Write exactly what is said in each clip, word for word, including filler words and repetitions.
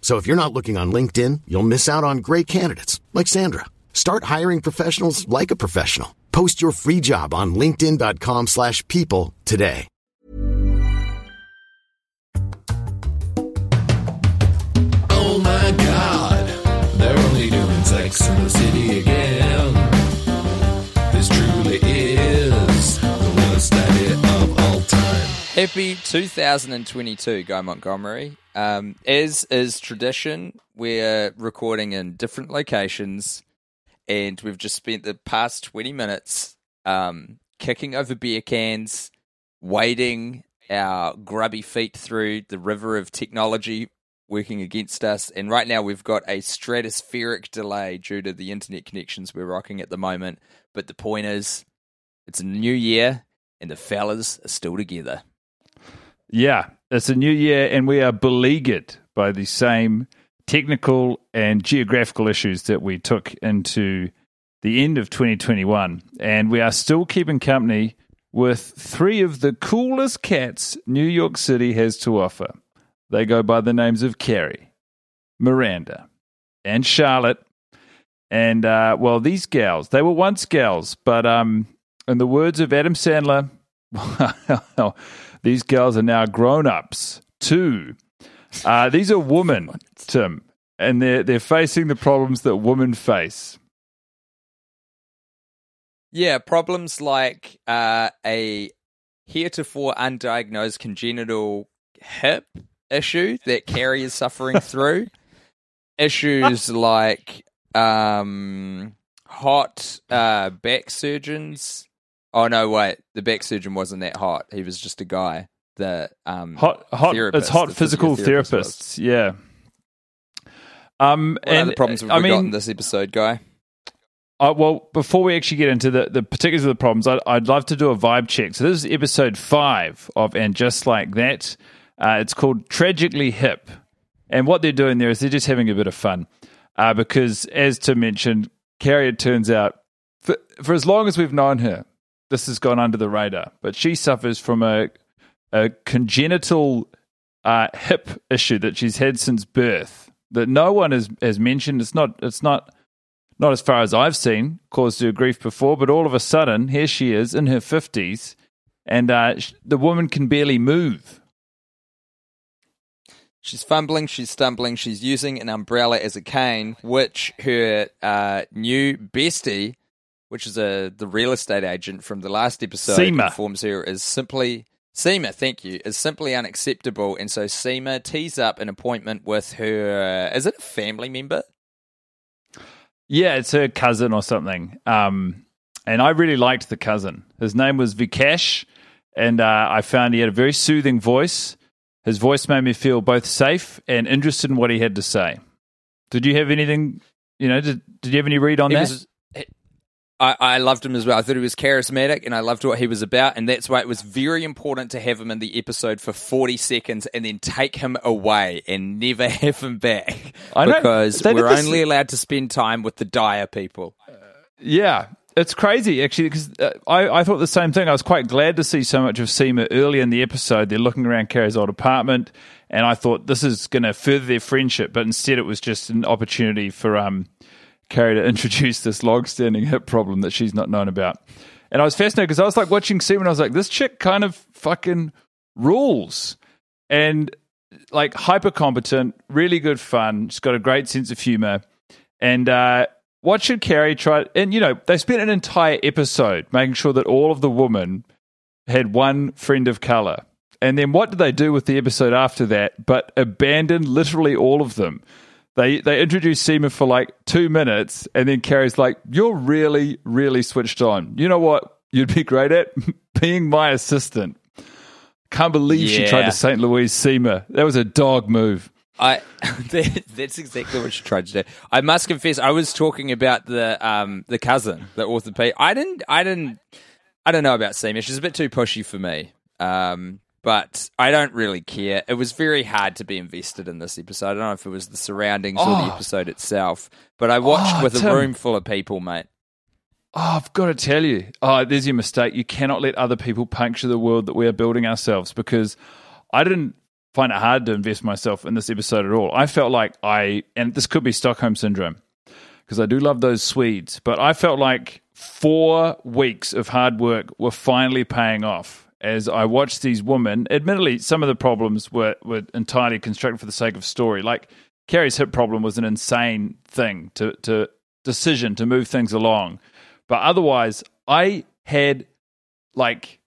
So if you're not looking on LinkedIn, you'll miss out on great candidates like Sandra. Start hiring professionals like a professional. Post your free job on linkedin dot com slash people today. Oh my God, they're only doing Sex and the City again. This truly is the worst idea of all time. Happy two thousand twenty-two, Guy Montgomery. Um, as is tradition, we're recording in different locations, and we've just spent the past twenty minutes um, kicking over beer cans, wading our grubby feet through the river of technology working against us. And right now we've got a stratospheric delay due to the internet connections we're rocking at the moment. But the point is, it's a new year and the fellas are still together. Yeah, it's a new year and we are beleaguered by the same technical and geographical issues that we took into the end of twenty twenty-one, and we are still keeping company with three of the coolest cats New York City has to offer. They go by the names of Carrie, Miranda, and Charlotte. And uh, well, these gals, they were once gals, but um, in the words of Adam Sandler, these gals are now grown-ups too. Uh, these are women, Tim, and they're, they're facing the problems that women face. Yeah, problems like uh, a heretofore undiagnosed congenital hip issue that Carrie is suffering through, issues like um, hot uh, back surgeons. Oh, no, wait, the back surgeon wasn't that hot. He was just a guy. The um, hot, hot, it's hot the physical therapists, yeah. Um, what and are the problems we've I mean, got in this episode, Guy? Uh, well, before we actually get into the, the particulars of the problems, I, I'd love to do a vibe check. So this is episode five of And Just Like That. Uh, it's called Tragically Hip. And what they're doing there is they're just having a bit of fun. Uh, because, as Tim mentioned, Carrie, it turns out, for, for as long as we've known her, this has gone under the radar. But she suffers from a... a congenital uh, hip issue that she's had since birth that no one has, has mentioned. It's not it's not not as far as I've seen caused her grief before, but all of a sudden here she is in her fifties, and uh, sh- the woman can barely move. She's fumbling, she's stumbling, she's using an umbrella as a cane, which her uh, new bestie, which is a the real estate agent from the last episode, Seema, informs her is simply. Seema, thank you, is simply unacceptable, and so Seema tees up an appointment with her, uh, is it a family member? Yeah, it's her cousin or something, um, and I really liked the cousin. His name was Vikesh, and uh, I found he had a very soothing voice. His voice made me feel both safe and interested in what he had to say. Did you have anything, you know, did, did you have any read on he that? Was- I, I loved him as well. I thought he was charismatic, and I loved what he was about, and that's why it was very important to have him in the episode for forty seconds and then take him away and never have him back, I because know, we're only this... allowed to spend time with the dire people. Uh, yeah, it's crazy, actually, because uh, I, I thought the same thing. I was quite glad to see so much of Seema early in the episode. They're looking around Carrie's old apartment, and I thought this is going to further their friendship, but instead it was just an opportunity for... um. Carrie to introduce this long-standing hip problem that she's not known about. And I was fascinated because I was like watching Seema and I was like, this chick kind of fucking rules. And like hyper competent, really good fun. She's got a great sense of humor. And uh, what should Carrie try? And, you know, they spent an entire episode making sure that all of the women had one friend of color. And then what did they do with the episode after that but abandon literally all of them? They they introduced Seema for like two minutes, and then Carrie's like, you're really, really switched on. You know what you'd be great at? Being my assistant. Can't believe yeah. she tried to Saint Louis Seema. That was a dog move. I that's exactly what she tried to do. I must confess, I was talking about the um the cousin, the orthopedic. I didn't I didn't I don't know about Seema. She's a bit too pushy for me. Um But I don't really care. It was very hard to be invested in this episode. I don't know if it was the surroundings oh. or the episode itself. But I watched oh, with Tim. a room full of people, mate. Oh, I've got to tell you. Oh, there's your mistake. You cannot let other people puncture the world that we are building ourselves, because I didn't find it hard to invest myself in this episode at all. I felt like I, and this could be Stockholm Syndrome, because I do love those Swedes, but I felt like four weeks of hard work were finally paying off. As I watched these women, admittedly, some of the problems were, were entirely constructed for the sake of story. Like Carrie's hip problem was an insane thing to, to decision to move things along. But otherwise, I had like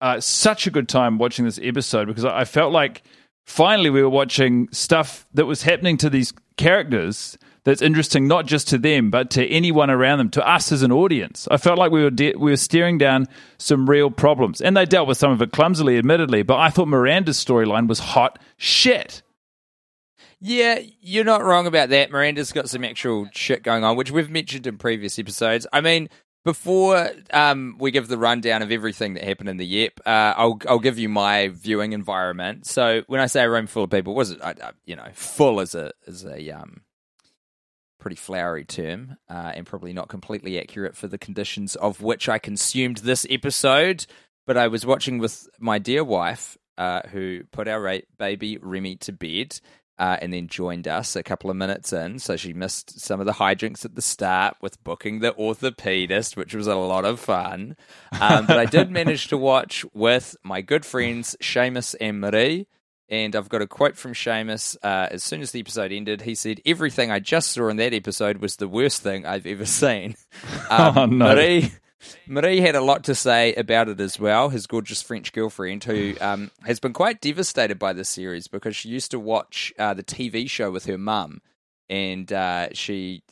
uh, such a good time watching this episode, because I felt like finally we were watching stuff that was happening to these characters that's interesting, not just to them, but to anyone around them, to us as an audience. I felt like we were de- we were staring down some real problems. And they dealt with some of it clumsily, admittedly, but I thought Miranda's storyline was hot shit. Yeah, you're not wrong about that. Miranda's got some actual shit going on, which we've mentioned in previous episodes. I mean, before um, we give the rundown of everything that happened in the Yep, uh, I'll I'll give you my viewing environment. So when I say a room full of people, was it, I, I, you know, full is a, is a um. pretty flowery term, uh, and probably not completely accurate for the conditions of which I consumed this episode, but I was watching with my dear wife, uh, who put our ra- baby Remy to bed, uh, and then joined us a couple of minutes in, so she missed some of the hijinks at the start with booking the orthopedist, which was a lot of fun, um, but I did manage to watch with my good friends Seamus and Marie. And I've got a quote from Seamus. Uh, as soon as the episode ended, he said, "Everything I just saw in that episode was the worst thing I've ever seen." Um, oh, no. Marie, Marie had a lot to say about it as well, his gorgeous French girlfriend, who um, has been quite devastated by this series because she used to watch uh, the T V show with her mum. And uh, she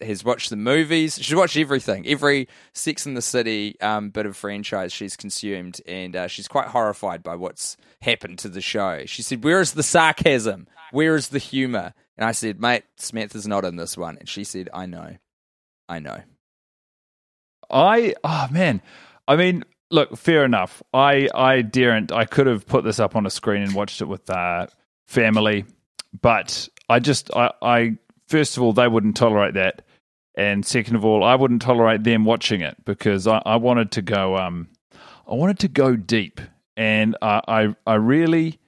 has watched the movies. She's watched everything, every Sex and the City um, bit of franchise she's consumed. And uh, she's quite horrified by what's happened to the show. She said, "Where is the sarcasm? Where is the humor?" And I said, "Mate, Samantha's not in this one." And she said, I know. I know. I, oh man. I mean, look, fair enough. I, I daren't. I could have put this up on a screen and watched it with uh, family. But I just, I, I, first of all, they wouldn't tolerate that. And second of all, I wouldn't tolerate them watching it, because I, I wanted to go um, I wanted to go deep. And I, I I really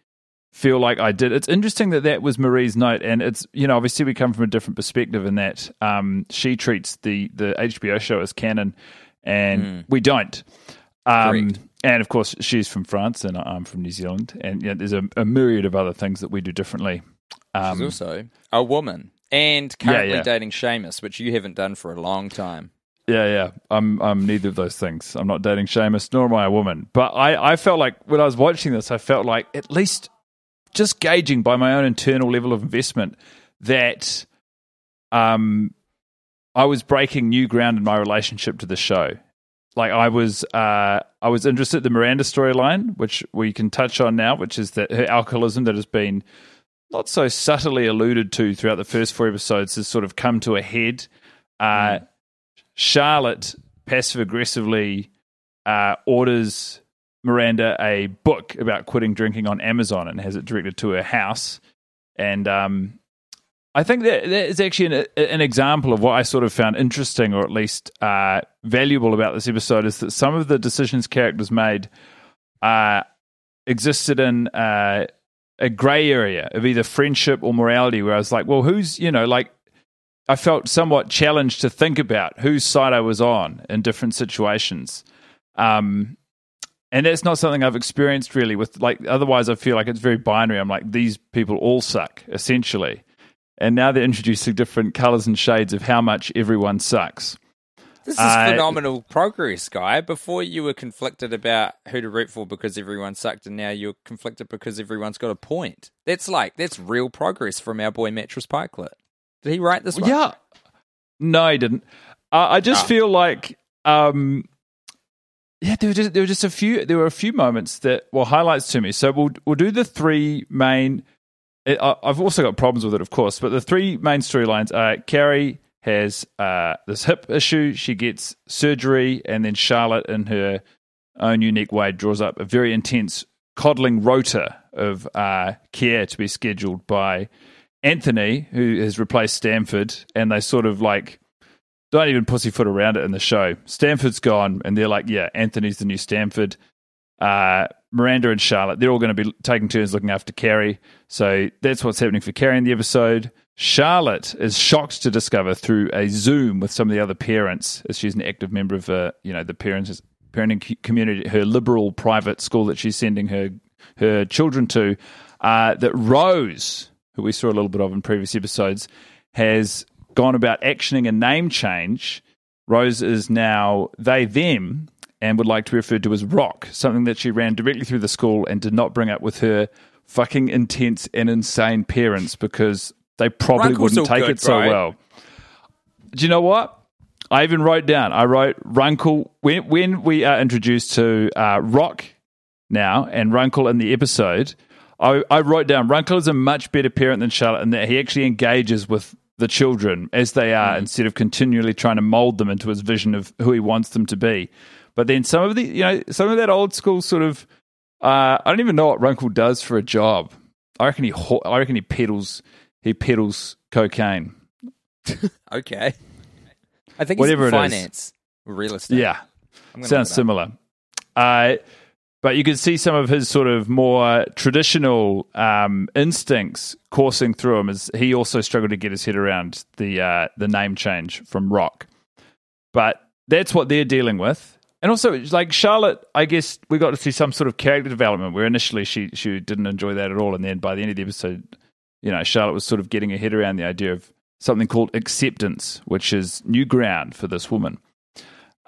feel like I did. It's interesting that that was Marie's note. And it's, you know, obviously we come from a different perspective in that um, she treats the, the H B O show as canon and mm. we don't. Um, and of course, she's from France and I'm from New Zealand. And you know, there's a, a myriad of other things that we do differently. Um, She's also a woman and currently yeah, yeah. dating Seamus, which you haven't done for a long time. Yeah, yeah. I'm I'm neither of those things. I'm not dating Seamus, nor am I a woman. But I, I felt like when I was watching this, I felt like, at least just gauging by my own internal level of investment, that um, I was breaking new ground in my relationship to the show. Like I was, uh, I was interested in the Miranda storyline, which we can touch on now, which is that her alcoholism that has been not so subtly alluded to throughout the first four episodes has sort of come to a head. Uh, mm. Charlotte passive-aggressively uh, orders Miranda a book about quitting drinking on Amazon and has it directed to her house. And um, I think that, that is actually an, an example of what I sort of found interesting, or at least uh, valuable about this episode, is that some of the decisions characters made uh, existed in... Uh, a grey area of either friendship or morality, where I was like, well, who's, you know, like I felt somewhat challenged to think about whose side I was on in different situations. Um, And that's not something I've experienced really with, like, otherwise I feel like it's very binary. I'm like, these people all suck, essentially. And now they're introducing different colours and shades of how much everyone sucks. This is uh, phenomenal progress, Guy. Before you were conflicted about who to root for because everyone sucked, and now you're conflicted because everyone's got a point. That's like, that's real progress from our boy Mattress Pikelet. Did he write this one? Yeah. No, he didn't. Uh, I just oh. feel like... Um, Yeah, there were just there were just a few there were a few moments that were highlights to me. So we'll we'll do the three main. I, I've also got problems with it, of course, but the three main storylines are Carrie has uh, this hip issue, she gets surgery, and then Charlotte, in her own unique way, draws up a very intense coddling rota of uh, care to be scheduled by Anthony, who has replaced Stanford, and they sort of like. Don't even pussyfoot around it in the show. Stanford's gone, and they're like, yeah, Anthony's the new Stanford. Uh, Miranda and Charlotte, they're all going to be taking turns looking after Carrie. So that's what's happening for Carrie in the episode. Charlotte is shocked to discover through a Zoom with some of the other parents, as she's an active member of uh, you know, the parents, parenting community, her liberal private school that she's sending her, her children to, uh, that Rose, who we saw a little bit of in previous episodes, has... gone about actioning a name change. Rose is now they, them, and would like to be referred to as Rock, something that she ran directly through the school and did not bring up with her fucking intense and insane parents because they probably Runkle's wouldn't take good, it so right? well. Do you know what? I even wrote down, I wrote Runkle, when, when we are introduced to uh, Rock now and Runkle in the episode, I, I wrote down Runkle is a much better parent than Charlotte in that he actually engages with the children as they are mm. instead of continually trying to mold them into his vision of who he wants them to be. But then some of the, you know, some of that old school sort of, uh, I don't even know what Runkle does for a job. I reckon he, I reckon he peddles, he peddles cocaine. Okay. I think he's in finance, real estate. Yeah. Sounds similar. Uh, But you could see some of his sort of more traditional um, instincts coursing through him as he also struggled to get his head around the uh, the name change from Rock. But that's what they're dealing with. And also, like Charlotte, I guess we got to see some sort of character development where initially she, she didn't enjoy that at all. And then by the end of the episode, you know, Charlotte was sort of getting her head around the idea of something called acceptance, which is new ground for this woman.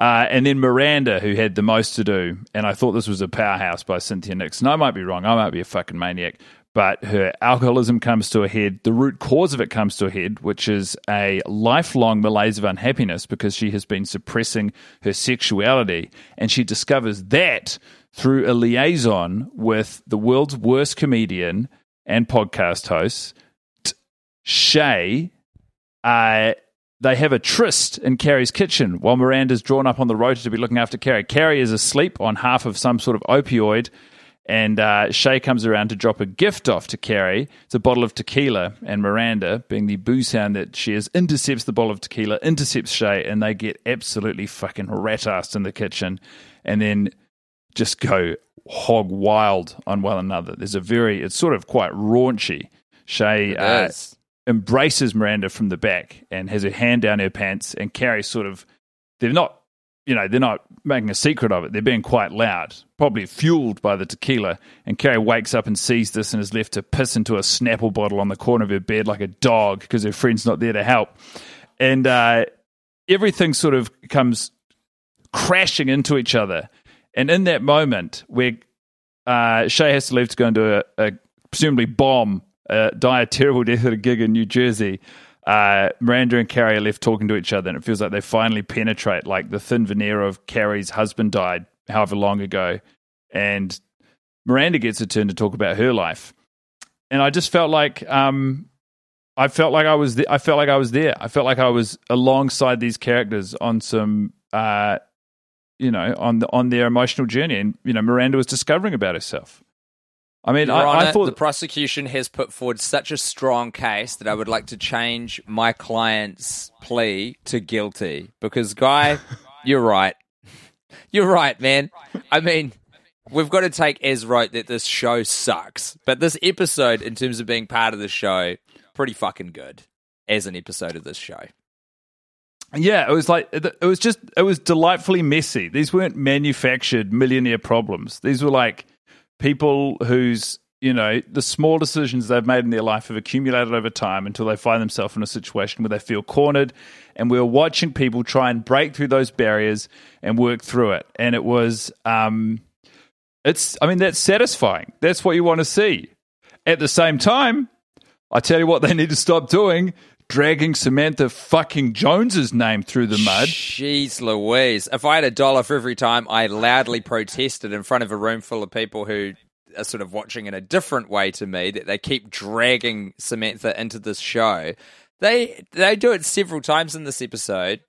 Uh, and then Miranda, who had the most to do, and I thought this was a powerhouse by Cynthia Nixon. I might be wrong. I might be a fucking maniac. But her alcoholism comes to a head. The root cause of it comes to a head, which is a lifelong malaise of unhappiness because she has been suppressing her sexuality. And she discovers that through a liaison with the world's worst comedian and podcast host, Shay, uh they have a tryst in Carrie's kitchen while Miranda's drawn up on the road to be looking after Carrie. Carrie is asleep on half of some sort of opioid, and uh, Shay comes around to drop a gift off to Carrie. It's a bottle of tequila, and Miranda, being the booze hound that she is, intercepts the bottle of tequila, intercepts Shay, and they get absolutely fucking rat-assed in the kitchen and then just go hog wild on one another. There's a very – it's sort of quite raunchy. Shay – uh embraces Miranda from the back and has her hand down her pants, and Carrie sort of, they're not, you know, they're not making a secret of it. They're being quite loud, probably fueled by the tequila, and Carrie wakes up and sees this and is left to piss into a Snapple bottle on the corner of her bed like a dog because her friend's not there to help. And uh, everything sort of comes crashing into each other. And in that moment where uh, Shay has to leave to go into a, a presumably bomb Uh, die a terrible death at a gig in New Jersey, uh, Miranda and Carrie are left talking to each other, and it feels like they finally penetrate, like the thin veneer of Carrie's husband died however long ago, and Miranda gets a turn to talk about her life. And I just felt like um, I felt like I was th- I felt like I was there. I felt like I was alongside these characters on some uh, you know on the, on their emotional journey, and you know Miranda was discovering about herself. I mean, I, Honor, I thought the prosecution has put forward such a strong case that I would like to change my client's plea to guilty because, Guy, you're right. You're right, man. I mean, we've got to take as right that this show sucks, but this episode, in terms of being part of the show, pretty fucking good as an episode of this show. Yeah, it was like, it was just, it was delightfully messy. These weren't manufactured millionaire problems. These were like people whose, you know, the small decisions they've made in their life have accumulated over time until they find themselves in a situation where they feel cornered. And we were watching people try and break through those barriers and work through it. And it was, um, it's, I mean, that's satisfying. That's what you want to see. At the same time, I tell you what they need to stop doing. Dragging Samantha fucking Jones's name through the mud. Jeez Louise. If I had a dollar for every time I loudly protested in front of a room full of people who are sort of watching in a different way to me, that they keep dragging Samantha into this show. They they do it several times in this episode,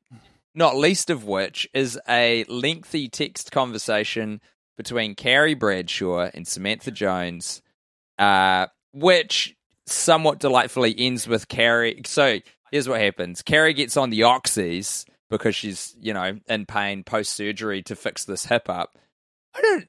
not least of which is a lengthy text conversation between Carrie Bradshaw and Samantha Jones, uh, which... somewhat delightfully ends with Carrie. So here's what happens. Carrie gets on the oxys because she's, you know, in pain post-surgery to fix this hip up. I don't...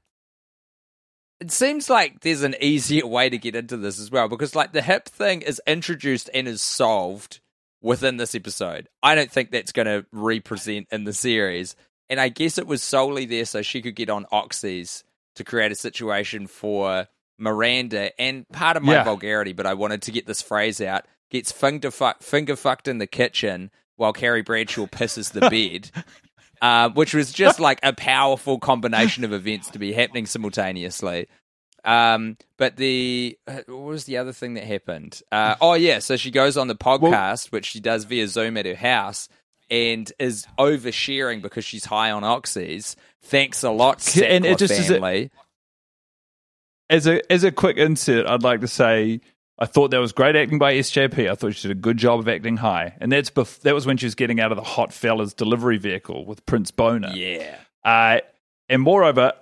It seems like there's an easier way to get into this as well, because, like, the hip thing is introduced and is solved within this episode. I don't think that's going to represent in the series. And I guess it was solely there so she could get on oxys to create a situation for... Miranda, and part of my yeah. vulgarity, but I wanted to get this phrase out, gets finger, fuck, finger fucked in the kitchen while Carrie Bradshaw pisses the bed, uh, which was just like a powerful combination of events to be happening simultaneously. Um, but the, what was the other thing that happened? Uh, oh yeah, so she goes on the podcast, well, which she does via Zoom at her house, and is oversharing because she's high on oxys. Thanks a lot, and it just family. Is it- As a as a quick insert, I'd like to say I thought that was great acting by S J P. I thought she did a good job of acting high, and that's bef- that was when she was getting out of the hot fella's delivery vehicle with Prince Boner. Yeah, uh, and moreover,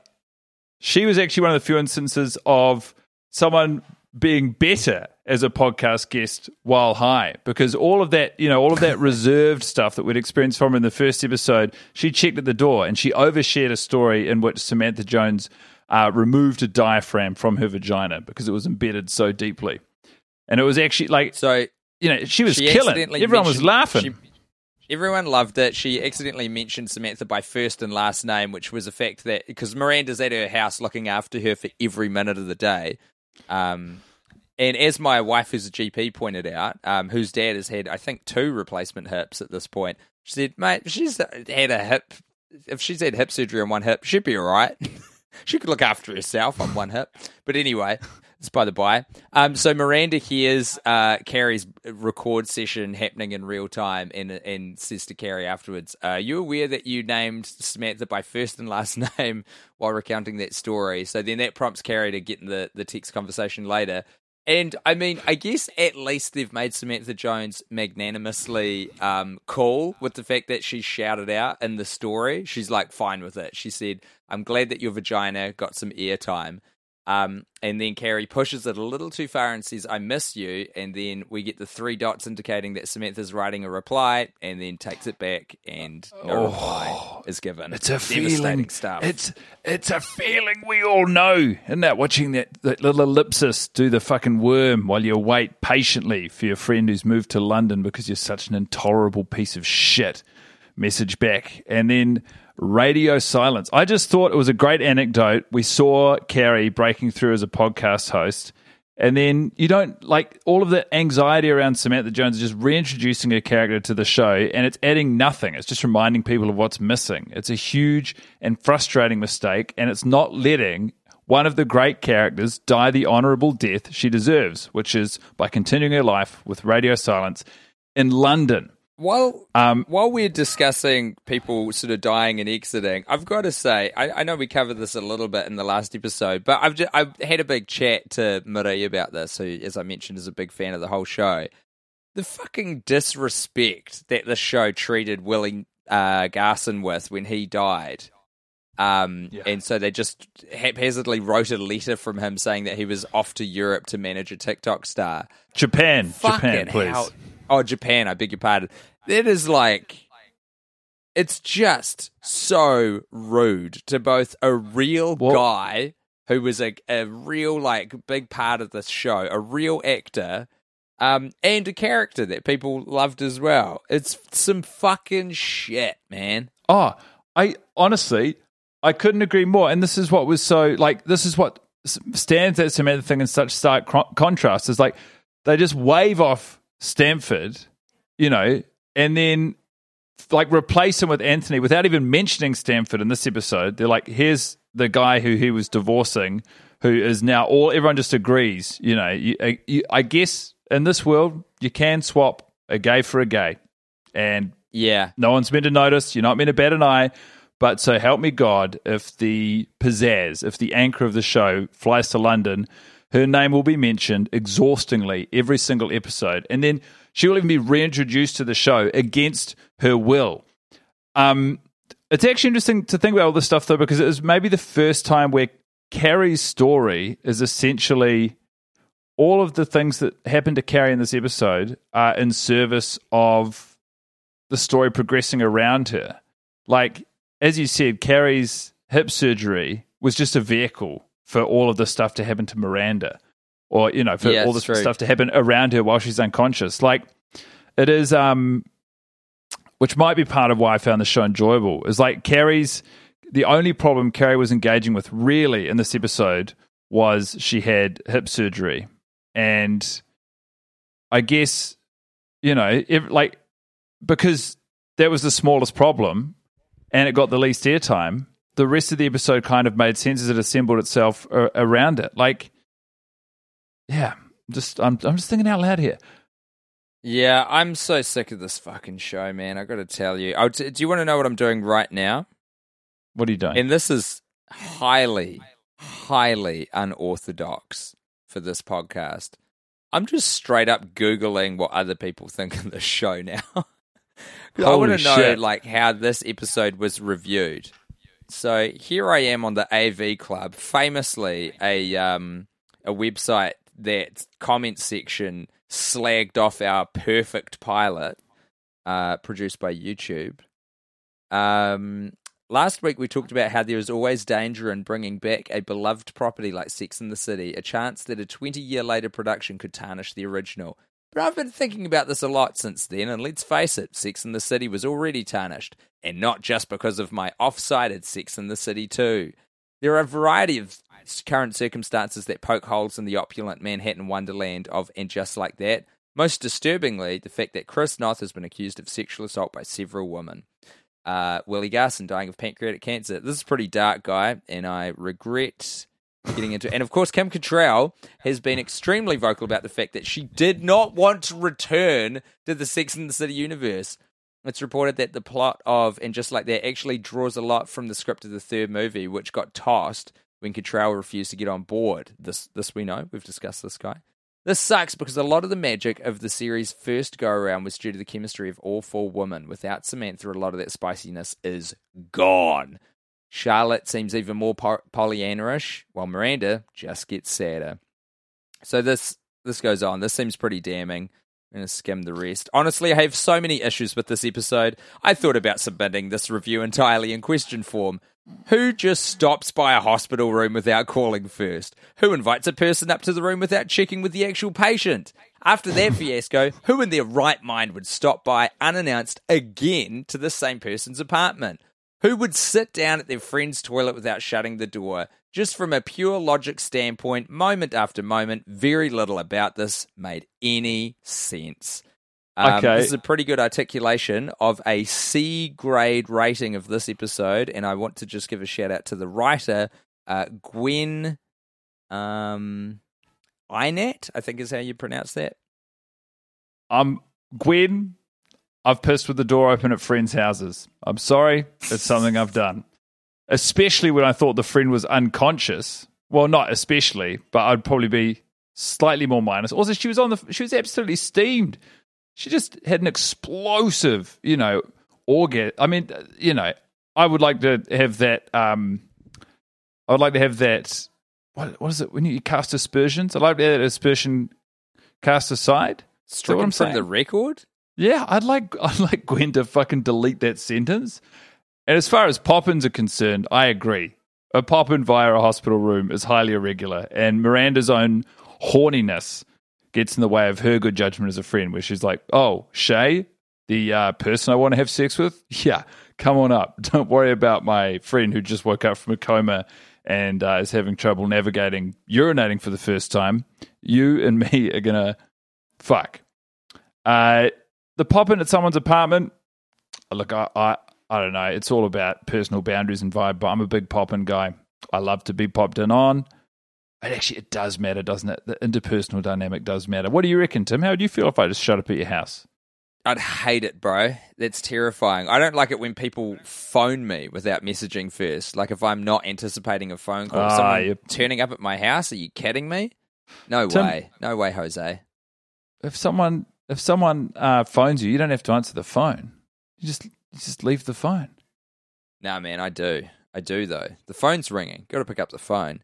she was actually one of the few instances of someone being better as a podcast guest while high, because all of that, you know, all of that reserved stuff that we'd experienced from her in the first episode, she checked at the door and she overshared a story in which Samantha Jones. Uh, removed a diaphragm from her vagina because it was embedded so deeply, and it was actually like so. You know, she was she killing. Everyone was laughing. She, everyone loved it. She accidentally mentioned Samantha by first and last name, which was a fact that because Miranda's at her house looking after her for every minute of the day. Um, and as my wife, who's a G P, pointed out, um, whose dad has had I think two replacement hips at this point, she said, "Mate, she's had a hip. If she's had hip surgery on one hip, she'd be all right." She could look after herself on one hip. But anyway, it's by the by. Um, so Miranda hears uh, Carrie's record session happening in real time and, and says to Carrie afterwards, uh, are you aware that you named Samantha by first and last name while recounting that story? So then that prompts Carrie to get in the, the text conversation later. And, I mean, I guess at least they've made Samantha Jones magnanimously um, cool with the fact that she shouted out in the story. She's, like, fine with it. She said, I'm glad that your vagina got some airtime. Um, and then Carrie pushes it a little too far and says, I miss you. And then we get the three dots indicating that Samantha's writing a reply and then takes it back and a oh, reply is given. It's a Devastating feeling. Stuff. It's it's a feeling we all know, isn't it? Watching that, that little ellipsis do the fucking worm while you wait patiently for your friend who's moved to London because you're such an intolerable piece of shit. Message back. And then... radio silence. I just thought it was a great anecdote. We saw Carrie breaking through as a podcast host, and then you don't like all of the anxiety around Samantha Jones is just reintroducing her character to the show, and it's adding nothing. It's just reminding people of what's missing. It's a huge and frustrating mistake, and it's not letting one of the great characters die the honorable death she deserves, which is by continuing her life with radio silence in London. While um, while we're discussing people sort of dying and exiting, I've got to say, I, I know we covered this a little bit in the last episode, but I've just, I've had a big chat to Marie about this, who, as I mentioned, is a big fan of the whole show. The fucking disrespect that the show treated Willie uh, Garson with when he died. Um, yeah. And so they just haphazardly wrote a letter from him saying that he was off to Europe to manage a TikTok star. Japan, fucking Japan, please. How, Oh, Japan, I beg your pardon. That is like, it's just so rude to both a real what? guy who was a, a real, like, big part of this show, a real actor, um, and a character that people loved as well. It's some fucking shit, man. Oh, I honestly, I couldn't agree more. And this is what was so, like, this is what stands at Samantha thing in such stark contrast is, like, they just wave off Stanford, you know, and then, like, replace him with Anthony without even mentioning Stanford in this episode. They're like, here's the guy who he was divorcing, who is now all, everyone just agrees, you know, you, you, I guess in this world, you can swap a gay for a gay. And yeah, no one's meant to notice, you're not meant to bat an eye. But so help me God, if the pizzazz, if the anchor of the show flies to London, her name will be mentioned exhaustingly every single episode. And then she will even be reintroduced to the show against her will. Um, it's actually interesting to think about all this stuff, though, because it is maybe the first time where Carrie's story is essentially all of the things that happened to Carrie in this episode are in service of the story progressing around her. Like, as you said, Carrie's hip surgery was just a vehicle for all of this stuff to happen to Miranda, or, you know, for yeah, all this true. stuff to happen around her while she's unconscious. Like, it is, um, which might be part of why I found the show enjoyable, is like Carrie's, the only problem Carrie was engaging with really in this episode was she had hip surgery. And I guess, you know, if, like, because that was the smallest problem and it got the least airtime, the rest of the episode kind of made sense as it assembled itself around it. Like, yeah, just I'm I'm just thinking out loud here. Yeah, I'm so sick of this fucking show, man. I got to tell you. I, do you want to know what I'm doing right now? What are you doing? And this is highly, highly unorthodox for this podcast. I'm just straight up Googling what other people think of this show now. I want to know, like, how this episode was reviewed. So here I am on the A V Club, famously a um, a website that comment section slagged off our perfect pilot uh, produced by YouTube. Um, last week we talked about how there is always danger in bringing back a beloved property like Sex and the City, a chance that a twenty-year later production could tarnish the original. But I've been thinking about this a lot since then, and let's face it, Sex and the City was already tarnished, and not just because of my offsided Sex and the City too. There are a variety of current circumstances that poke holes in the opulent Manhattan wonderland of And Just Like That. Most disturbingly, the fact that Chris Noth has been accused of sexual assault by several women. Uh, Willie Garson dying of pancreatic cancer. This is a pretty dark guy, and I regret getting into it. And of course, Kim Cattrall has been extremely vocal about the fact that she did not want to return to the Sex and the City universe. It's reported that the plot of And Just Like That actually draws a lot from the script of the third movie, which got tossed when Cattrall refused to get on board. This this we know. We've discussed this guy. This sucks because a lot of the magic of the series' first go-around was due to the chemistry of all four women. Without Samantha, a lot of that spiciness is gone. Charlotte seems even more po- Pollyanna-ish, while Miranda just gets sadder. So this this goes on. This seems pretty damning. I'm going to skim the rest. Honestly, I have so many issues with this episode. I thought about submitting this review entirely in question form. Who just stops by a hospital room without calling first? Who invites a person up to the room without checking with the actual patient? After that fiasco, who in their right mind would stop by unannounced again to the same person's apartment? Who would sit down at their friend's toilet without shutting the door? Just from a pure logic standpoint, moment after moment, very little about this made any sense. Um, okay. This is a pretty good articulation of a C-grade rating of this episode, and I want to just give a shout-out to the writer, uh, Gwen um, Inat, I think is how you pronounce that. Um, Gwen, I've pissed with the door open at friends' houses. I'm sorry, it's something I've done. Especially when I thought the friend was unconscious. Well, not especially, but I'd probably be slightly more minus. Also, she was on the she was absolutely steamed. She just had an explosive, you know, orgasm. I mean, you know, I would like to have that. Um, I would like to have that. What, what is it when you cast aspersions? I'd like to have that aspersion cast aside. Stricken what I'm saying? From the record. Yeah, I'd like I'd like Gwen to fucking delete that sentence. And as far as pop-ins are concerned, I agree. A pop-in via a hospital room is highly irregular, and Miranda's own horniness gets in the way of her good judgment as a friend, where she's like, oh, Shay, the uh, person I want to have sex with? Yeah, come on up. Don't worry about my friend who just woke up from a coma and uh, is having trouble navigating urinating for the first time. You and me are going to fuck. Uh, the pop-in at someone's apartment, look, I, I I don't know. It's all about personal boundaries and vibe, but I'm a big pop-in guy. I love to be popped in on. And actually, it does matter, doesn't it? The interpersonal dynamic does matter. What do you reckon, Tim? How would you feel if I just showed up at your house? I'd hate it, bro. That's terrifying. I don't like it when people phone me without messaging first. Like if I'm not anticipating a phone call, ah, someone you're... turning up at my house. Are you kidding me? No Tim, way. No way, Jose. If someone if someone uh, phones you, you don't have to answer the phone. You just you just leave the phone. Nah, man, I do. I do though. The phone's ringing. Got to pick up the phone.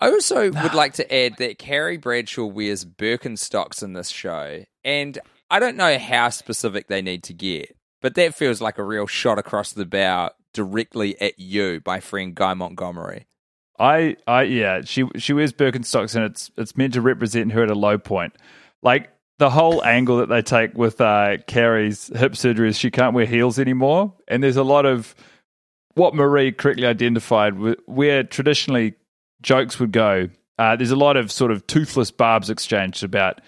I also nah. would like to add that Carrie Bradshaw wears Birkenstocks in this show, and I don't know how specific they need to get, but that feels like a real shot across the bow directly at you, my friend Guy Montgomery. I, I, yeah, she she wears Birkenstocks, and it's it's meant to represent her at a low point. Like the whole angle that they take with uh, Carrie's hip surgery is she can't wear heels anymore, and there's a lot of what Marie correctly identified where traditionally jokes would go. Uh, there's a lot of sort of toothless barbs exchanged about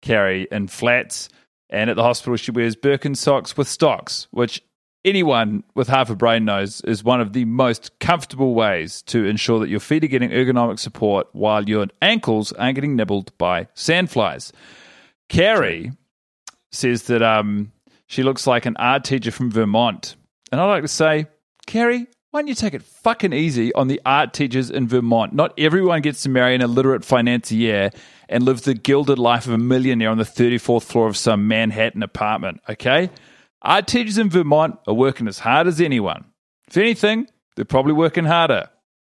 Carrie in flats, and at the hospital she wears Birkenstocks with stocks, which anyone with half a brain knows is one of the most comfortable ways to ensure that your feet are getting ergonomic support while your ankles aren't getting nibbled by sandflies. Carrie says that um, she looks like an art teacher from Vermont. And I'd like to say, Carrie, why don't you take it fucking easy on the art teachers in Vermont? Not everyone gets to marry an illiterate financier and live the gilded life of a millionaire on the thirty-fourth floor of some Manhattan apartment, okay? Our teachers in Vermont are working as hard as anyone. If anything, they're probably working harder.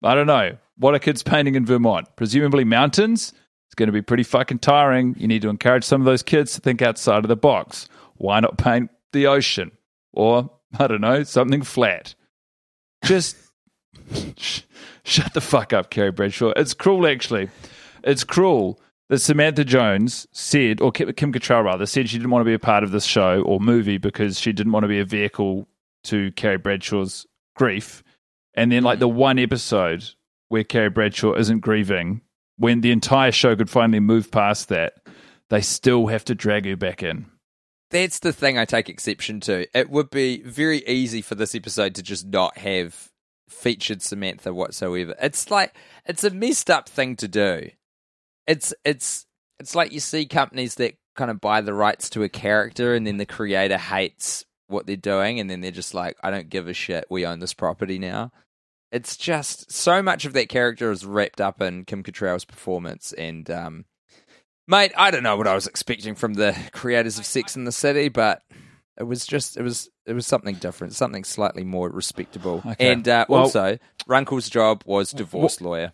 I don't know. What are kids painting in Vermont? Presumably mountains? It's going to be pretty fucking tiring. You need to encourage some of those kids to think outside of the box. Why not paint the ocean? Or, I don't know, something flat. Just sh- shut the fuck up, Carrie Bradshaw. It's cruel, actually. It's cruel that Samantha Jones said, or Kim Cattrall rather, said she didn't want to be a part of this show or movie because she didn't want to be a vehicle to Carrie Bradshaw's grief. And then like the one episode where Carrie Bradshaw isn't grieving, when the entire show could finally move past that, they still have to drag her back in. That's the thing I take exception to. It would be very easy for this episode to just not have featured Samantha whatsoever. It's like, it's a messed up thing to do. It's it's it's like you see companies that kind of buy the rights to a character and then the creator hates what they're doing and then they're just like, I don't give a shit, we own this property now. It's just so much of that character is wrapped up in Kim Cattrall's performance and, um, mate, I don't know what I was expecting from the creators of Sex and the City, but it was just, it was it was something different, something slightly more respectable. Okay. And uh, well, also, Runkle's job was divorce well, lawyer.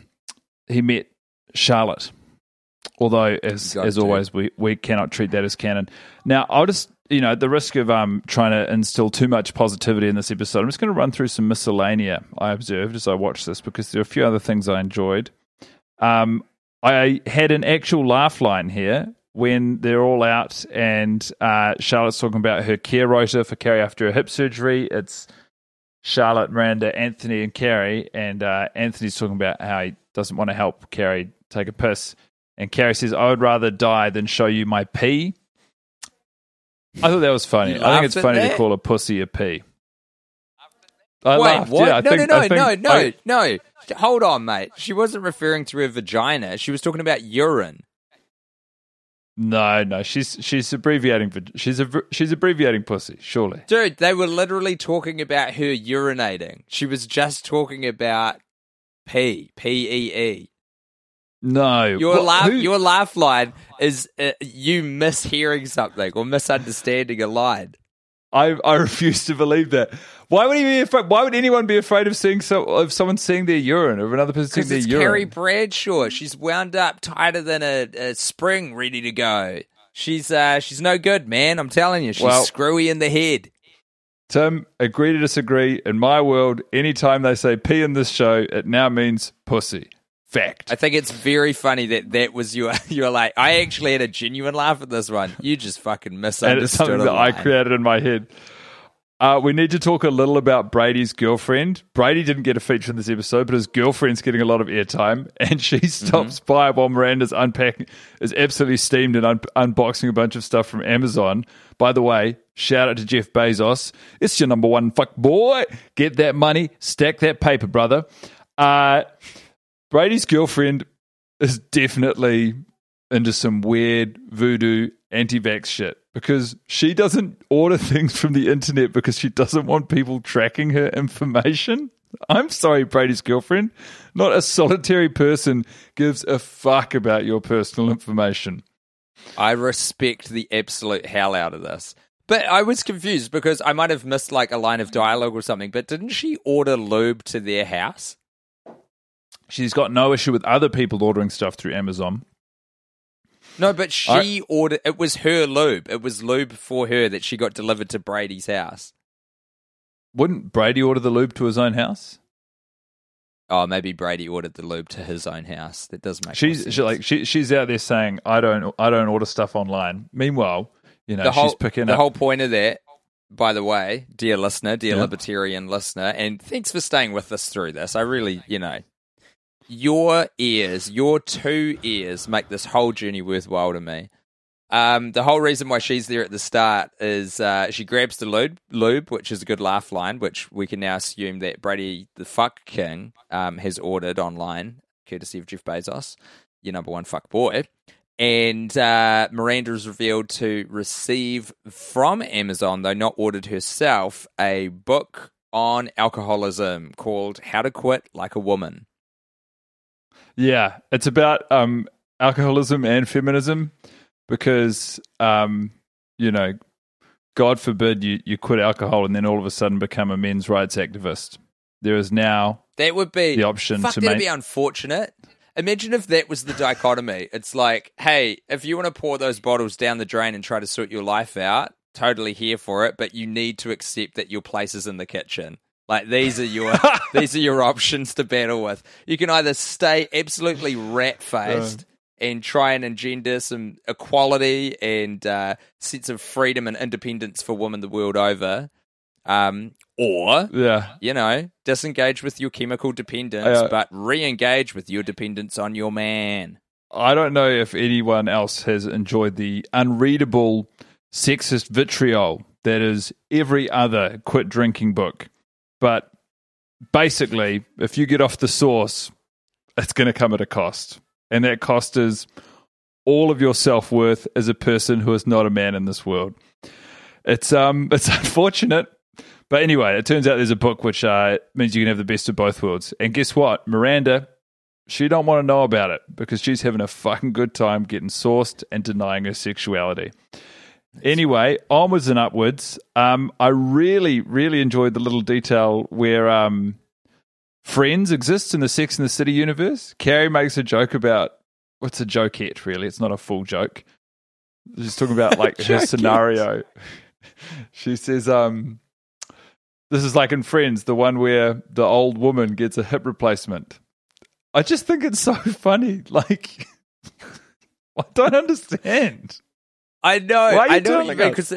he met Charlotte. Although, as as to. always, we, we cannot treat that as canon. Now, I'll just, you know, at the risk of um, trying to instill too much positivity in this episode, I'm just going to run through some miscellanea I observed as I watched this, because there are a few other things I enjoyed. Um, I had an actual laugh line here when they're all out and uh, Charlotte's talking about her care rota for Carrie after her hip surgery. It's Charlotte, Miranda, Anthony, and Carrie, and uh, Anthony's talking about how he doesn't want to help Carrie take a piss, and Carrie says, "I would rather die than show you my pee." I thought that was funny. You I think it's funny that? to call a pussy a pee. I Wait, laughed. What? Yeah, I no, think, no, no, no, no, I, no. Hold on, mate. She wasn't referring to her vagina. She was talking about urine. No, no, she's she's abbreviating. She's a, she's abbreviating pussy, surely. Dude, they were literally talking about her urinating. She was just talking about pee, P E E. No, your what, laugh, who? your laugh line is uh, you mishearing something or misunderstanding a line. I I refuse to believe that. Why would he be afraid? Why would anyone be afraid of seeing so of someone seeing their urine or another person seeing their it's urine? Carrie Bradshaw, she's wound up tighter than a, a spring, ready to go. She's uh, she's no good, man. I'm telling you, she's well, screwy in the head. Tim, agree to disagree. In my world, anytime they say pee in this show, it now means pussy. Fact. I think it's very funny that that was your. You're like, I actually had a genuine laugh at this one. You just fucking misunderstood. And it's something that I created in my head. Uh, we need to talk a little about Brady's girlfriend. Brady didn't get a feature in this episode, but his girlfriend's getting a lot of airtime, and she stops mm-hmm. by while Miranda's unpacking, is absolutely steamed and un- unboxing a bunch of stuff from Amazon. By the way, shout out to Jeff Bezos. It's your number one fuck boy. Get that money, stack that paper, brother. Uh, Brady's girlfriend is definitely into some weird voodoo anti-vax shit, because she doesn't order things from the internet because she doesn't want people tracking her information. I'm sorry, Brady's girlfriend. Not a solitary person gives a fuck about your personal information. I respect the absolute hell out of this. But I was confused because I might have missed like a line of dialogue or something, but didn't she order lube to their house? She's got no issue with other people ordering stuff through Amazon. No, but she I, ordered... It was her lube. It was lube for her that she got delivered to Brady's house. Wouldn't Brady order the lube to his own house? Oh, maybe Brady ordered the lube to his own house. That does make she's, sense. She, like, she, she's out there saying, I don't I don't order stuff online. Meanwhile, you know, the whole, she's picking the up... The whole point of that... By the way, dear listener, dear yeah. libertarian listener, and thanks for staying with us through this. I really, you know... Your ears, your two ears make this whole journey worthwhile to me. Um, the whole reason why she's there at the start is uh, she grabs the lube, lube, which is a good laugh line, which we can now assume that Brady the fuck king um, has ordered online, courtesy of Jeff Bezos, your number one fuck boy. And uh, Miranda is revealed to receive from Amazon, though not ordered herself, a book on alcoholism called How to Quit Like a Woman. Yeah, it's about um, alcoholism and feminism because, um, you know, God forbid you, you quit alcohol and then all of a sudden become a men's rights activist. There is now that would be, the option fuck, to make... That would be unfortunate. Imagine if that was the dichotomy. It's like, hey, if you want to pour those bottles down the drain and try to sort your life out, totally here for it, but you need to accept that your place is in the kitchen. Like these are your these are your options to battle with. You can either stay absolutely rat faced yeah. and try and engender some equality and uh, sense of freedom and independence for women the world over, um, or yeah. you know, disengage with your chemical dependence, uh, but re-engage with your dependence on your man. I don't know if anyone else has enjoyed the unreadable sexist vitriol that is every other quit drinking book. But basically, if you get off the source, It's going to come at a cost. And that cost is all of your self-worth as a person who is not a man in this world. It's um, it's unfortunate. But anyway, it turns out there's a book which uh, means you can have the best of both worlds. And guess what? Miranda, she don't want to know about it because she's having a fucking good time getting sourced and denying her sexuality. Anyway, onwards and upwards. Um, I really, really enjoyed the little detail where um, Friends exists in the Sex and the City universe. Carrie makes a joke about, what's a jokeette, really? It's not a full joke. She's talking about like her scenario. She says, um, this is like in Friends, the one where the old woman gets a hip replacement. I just think it's so funny. Like, I don't understand. I know. I know what you mean, because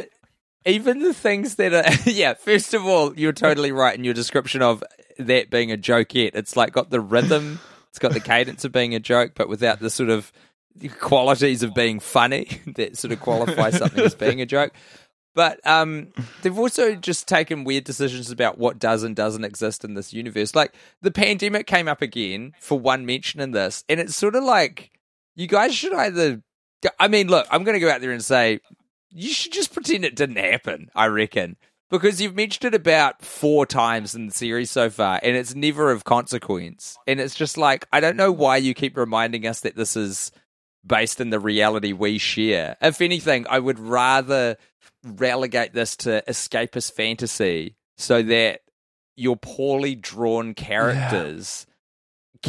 even the things that are, yeah, first of all, you're totally right in your description of that being a jokeette. It's like got the rhythm, it's got the cadence of being a joke, but without the sort of qualities of being funny that sort of qualifies something as being a joke. But um, they've also just taken weird decisions about what does and doesn't exist in this universe. Like, the pandemic came up again for one mention in this, and it's sort of like, you guys should either... I mean, look, I'm going to go out there and say, you should just pretend it didn't happen, I reckon. Because you've mentioned it about four times in the series so far, and it's never of consequence. And it's just like, I don't know why you keep reminding us that this is based in the reality we share. If anything, I would rather relegate this to escapist fantasy so that your poorly drawn characters... Yeah.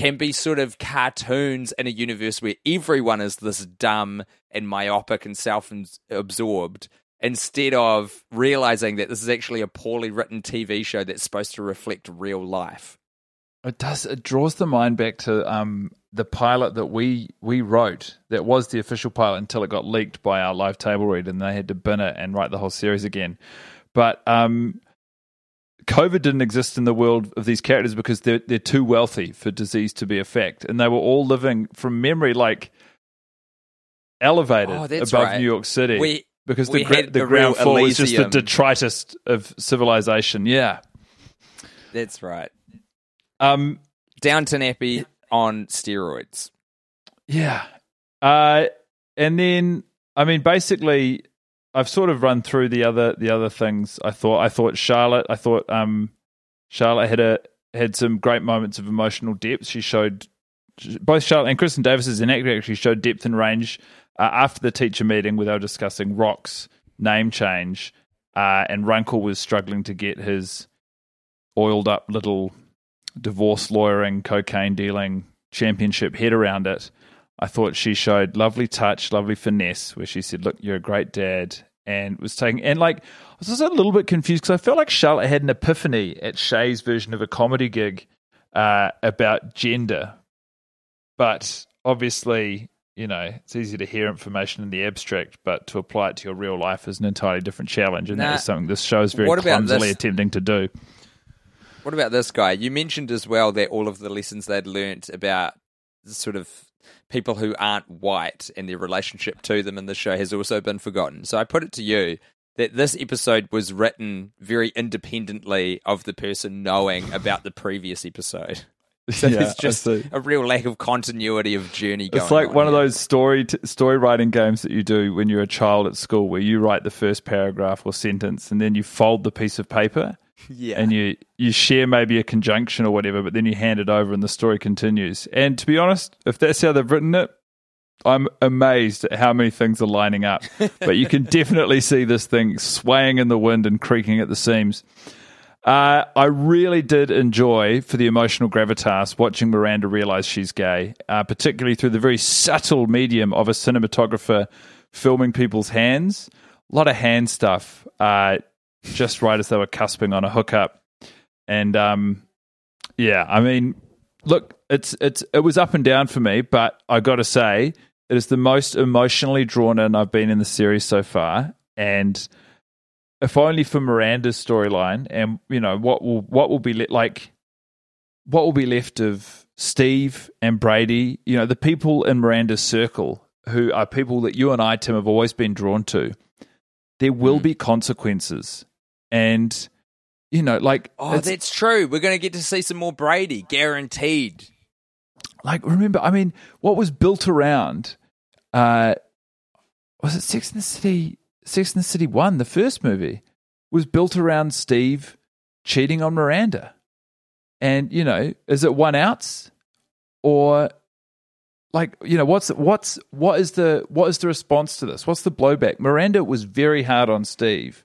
can be sort of cartoons in a universe where everyone is this dumb and myopic and self-absorbed, instead of realizing that this is actually a poorly written T V show that's supposed to reflect real life. It does. It draws the mind back to um, the pilot that we we wrote that was the official pilot until it got leaked by our live table read and they had to bin it and write the whole series again. But um COVID didn't exist in the world of these characters because they're, they're too wealthy for disease to be a fact. And they were all living, from memory, like elevated oh, above right. New York City we, because we the, gra- the ground floor was just the detritus of civilization. Yeah. That's right. Um, Downton Abbey on steroids. Yeah. Uh, and then, I mean, basically... I've sort of run through the other the other things. I thought I thought Charlotte. I thought um, Charlotte had a had some great moments of emotional depth. She showed both Charlotte and Kristen Davis's enactment actually showed depth and range uh, after the teacher meeting where they were discussing Rock's name change, uh, and Runkle was struggling to get his oiled up little divorce lawyering, cocaine dealing championship head around it. I thought she showed lovely touch, lovely finesse, where she said, look, you're a great dad, and was taking... And, like, I was also a little bit confused because I felt like Charlotte had an epiphany at Shay's version of a comedy gig uh, about gender. But, obviously, you know, it's easy to hear information in the abstract, but to apply it to your real life is an entirely different challenge, and nah, that is something this show is very clumsily this? attempting to do. What about this guy? You mentioned as well that all of the lessons they'd learnt about sort of... people who aren't white and their relationship to them in the show has also been forgotten. So I put it to you that this episode was written very independently of the person knowing about the previous episode. So yeah, there's just a real lack of continuity of journey going on. It's like on one here. of those story t- story writing games that you do when you're a child at school where you write the first paragraph or sentence and then you fold the piece of paper. Yeah, and you, you share maybe a conjunction or whatever, but then you hand it over and the story continues. And to be honest, if that's how they've written it, I'm amazed at how many things are lining up. But you can definitely see this thing swaying in the wind and creaking at the seams. Uh, I really did enjoy, for the emotional gravitas, watching Miranda realize she's gay, uh, particularly through the very subtle medium of a cinematographer filming people's hands. A lot of hand stuff. Uh just right as they were cusping on a hookup. And, um, yeah, I mean, look, it's it's it was up and down for me, but I got to say, it is the most emotionally drawn in I've been in the series so far. And if only for Miranda's storyline and, you know, what will what will be le- like, what will be left of Steve and Brady, you know, the people in Miranda's circle who are people that you and I, Tim, have always been drawn to, there will mm. be consequences. And, you know, like... Oh, that's true. We're going to get to see some more Brady, guaranteed. Like, remember, I mean, what was built around, uh, was it Sex and the City? Sex and the City one, the first movie, was built around Steve cheating on Miranda. And, you know, is it one ounce or like, you know, what's what's what is the what is the response to this? What's the blowback? Miranda was very hard on Steve.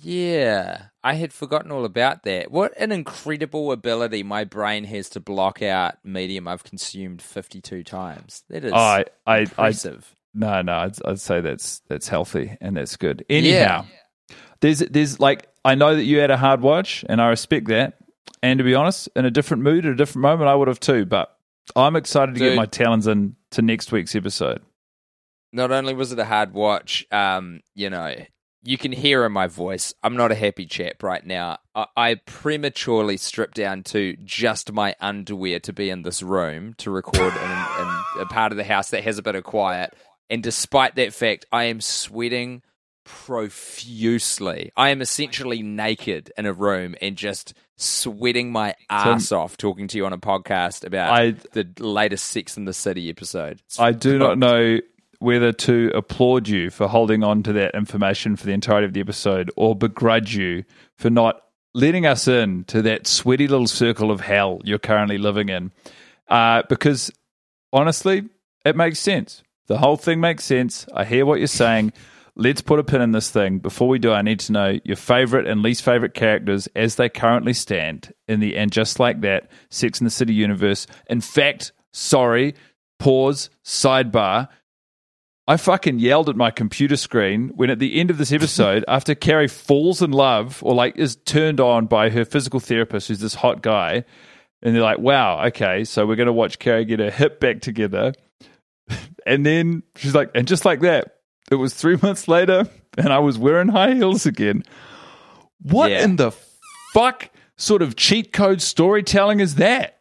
Yeah, I had forgotten all about that. What an incredible ability my brain has to block out medium I've consumed fifty-two times. That is oh, I, I, impressive. I, no, no, I'd, I'd say that's that's healthy and that's good. Anyhow, yeah. there's there's like I know that you had a hard watch, and I respect that. And to be honest, in a different mood at a different moment, I would have too. But I'm excited to Dude, get my talons in to next week's episode. Not only was it a hard watch, um, you know. You can hear in my voice, I'm not a happy chap right now. I, I prematurely stripped down to just my underwear to be in this room to record in, in a part of the house that has a bit of quiet. And despite that fact, I am sweating profusely. I am essentially naked in a room and just sweating my ass so, off talking to you on a podcast about I, the latest Sex and the City episode. It's I do not know... whether to applaud you for holding on to that information for the entirety of the episode or begrudge you for not letting us in to that sweaty little circle of hell you're currently living in. Uh, because, honestly, it makes sense. The whole thing makes sense. I hear what you're saying. Let's put a pin in this thing. Before we do, I need to know your favourite and least favourite characters as they currently stand in the And Just Like That Sex and the City universe. In fact, sorry, pause, sidebar, I fucking yelled at my computer screen when at the end of this episode, after Carrie falls in love or like is turned on by her physical therapist, who's this hot guy, and they're like, wow, okay, so we're going to watch Carrie get her hip back together. And then she's like, and just like that, it was three months later and I was wearing high heels again. What yeah. in the fuck sort of cheat code storytelling is that?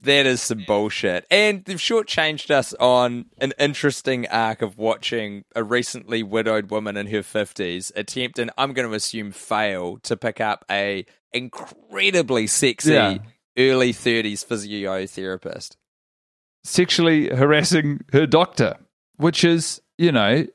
That is some bullshit. And they've shortchanged us on an interesting arc of watching a recently widowed woman in her fifties attempt, and I'm going to assume fail, to pick up a incredibly sexy yeah. early thirties physiotherapist. Sexually harassing her doctor, which is, you know,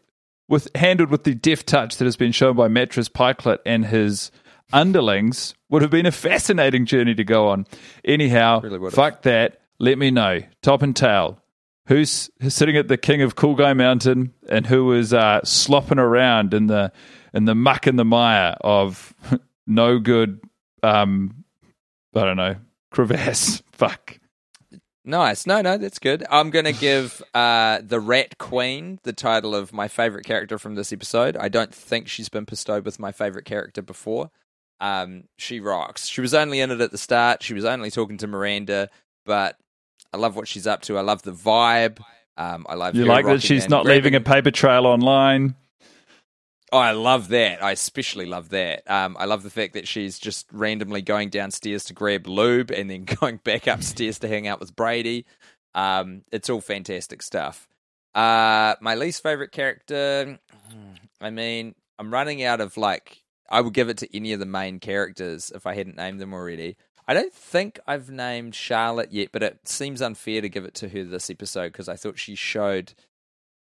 with handled with the deft touch that has been shown by Mattress Pikelet and his underlings, would have been a fascinating journey to go on. Anyhow, really fuck that. Let me know, top and tail, who's sitting at the King of Cool Guy Mountain and who is uh, slopping around in the in the muck and the mire of no good, um, I don't know, crevasse. Fuck. Nice. No, no, that's good. I'm going to give uh, the Rat Queen the title of my favourite character from this episode. I don't think she's been bestowed with my favourite character before. Um, she rocks. She was only in it at the start. She was only talking to Miranda, but I love what she's up to. I love the vibe. Um, I love. You like that she's not grabbing. Leaving a paper trail online. Oh, I love that. I especially love that. Um, I love the fact that she's just randomly going downstairs to grab lube and then going back upstairs to hang out with Brady. Um, it's all fantastic stuff. Uh, my least favorite character. I mean, I'm running out of like. I would give it to any of the main characters if I hadn't named them already. I don't think I've named Charlotte yet, but it seems unfair to give it to her this episode because I thought she showed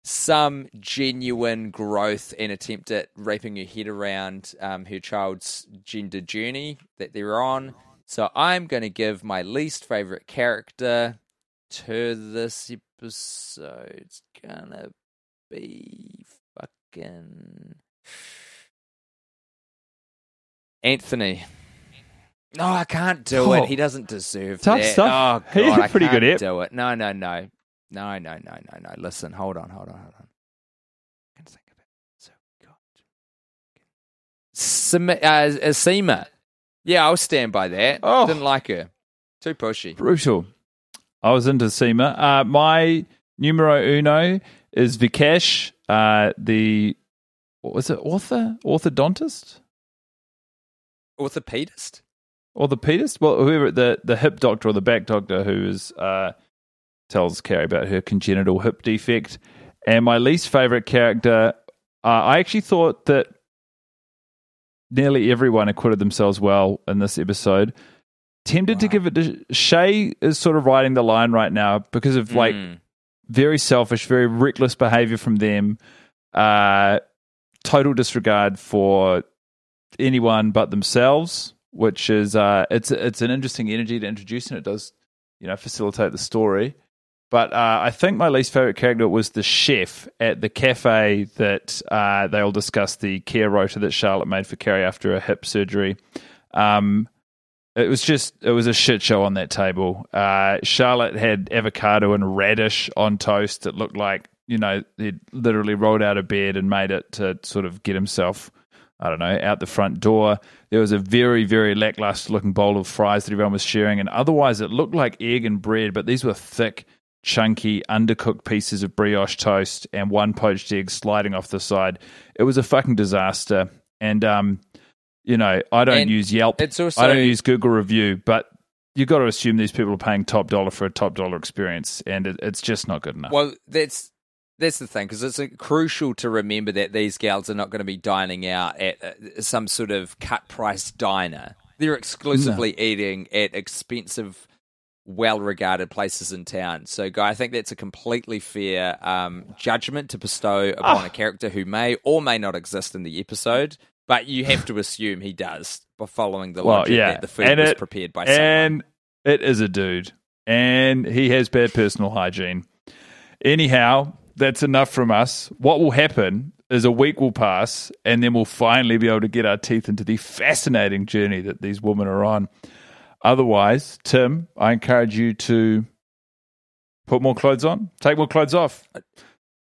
some genuine growth and attempt at wrapping her head around um, her child's gender journey that they're on. So I'm going to give my least favourite character to this episode. It's going to be fucking... Anthony. No, I can't do oh, it. He doesn't deserve tough that. Stuff. Oh, God, he's pretty I can't good at do it. No, no, no. No, no, no, no, no. Listen, hold on, hold on, hold on. I can think about it. So, God. Seema. Uh, Seema. Yeah, I'll stand by that. Oh. Didn't like her. Too pushy. Brutal. I was into Seema. Uh, my numero uno is Vikesh, uh, the, what was it, author? Orthodontist? Orthopedist? Orthopedist? Well, whoever, the, the hip doctor or the back doctor who is, uh, tells Carrie about her congenital hip defect. And my least favourite character, uh, I actually thought that nearly everyone acquitted themselves well in this episode. tempted wow. to give it to Shay. Is sort of riding the line right now because of mm. like very selfish, very reckless behavior from them. Uh, total disregard for anyone but themselves, which is uh, it's it's an interesting energy to introduce, and it does you know facilitate the story. But uh, I think my least favorite character was the chef at the cafe that uh, they all discussed the care rota that Charlotte made for Carrie after her hip surgery. Um, it was just it was a shit show on that table. Uh, Charlotte had avocado and radish on toast that looked like you know he'd literally rolled out of bed and made it to sort of get himself I don't know out the front door. There was a very, very lackluster looking bowl of fries that everyone was sharing, and otherwise it looked like egg and bread, but these were thick, chunky, undercooked pieces of brioche toast and one poached egg sliding off the side. It was a fucking disaster. And, um, you know, I don't and use Yelp. It's also, I don't use Google Review, but you've got to assume these people are paying top dollar for a top dollar experience, and it, it's just not good enough. Well, that's that's the thing, because it's crucial to remember that these gals are not going to be dining out at some sort of cut-price diner. They're exclusively no. eating at expensive well-regarded places in town. So, Guy, I think that's a completely fair um, judgment to bestow upon oh. a character who may or may not exist in the episode, but you have to assume he does by following the well, logic yeah. that the food and was it, prepared by someone. And it is a dude, and he has bad personal hygiene. Anyhow, that's enough from us. What will happen is a week will pass, and then we'll finally be able to get our teeth into the fascinating journey that these women are on. Otherwise, Tim, I encourage you to put more clothes on, take more clothes off. The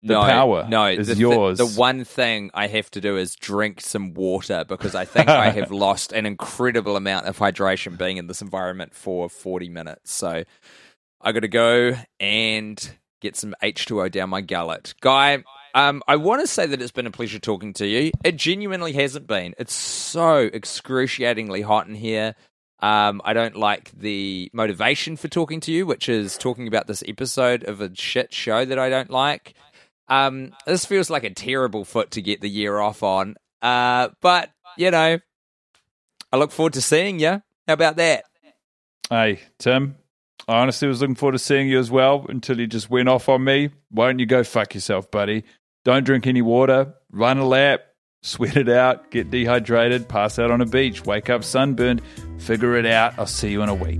no, power no, is the, yours. The, the one thing I have to do is drink some water because I think I have lost an incredible amount of hydration being in this environment for forty minutes. So I got to go and get some H two O down my gullet. Guy, um, I want to say that it's been a pleasure talking to you. It genuinely hasn't been. It's so excruciatingly hot in here. Um, I don't like the motivation for talking to you, which is talking about this episode of a shit show that I don't like. Um, this feels like a terrible foot to get the year off on. Uh, but, you know, I look forward to seeing you. How about that? Hey, Tim, I honestly was looking forward to seeing you as well until you just went off on me. Why don't you go fuck yourself, buddy? Don't drink any water. Run a lap. Sweat it out, get dehydrated, pass out on a beach, wake up sunburned, figure it out. I'll see you in a week.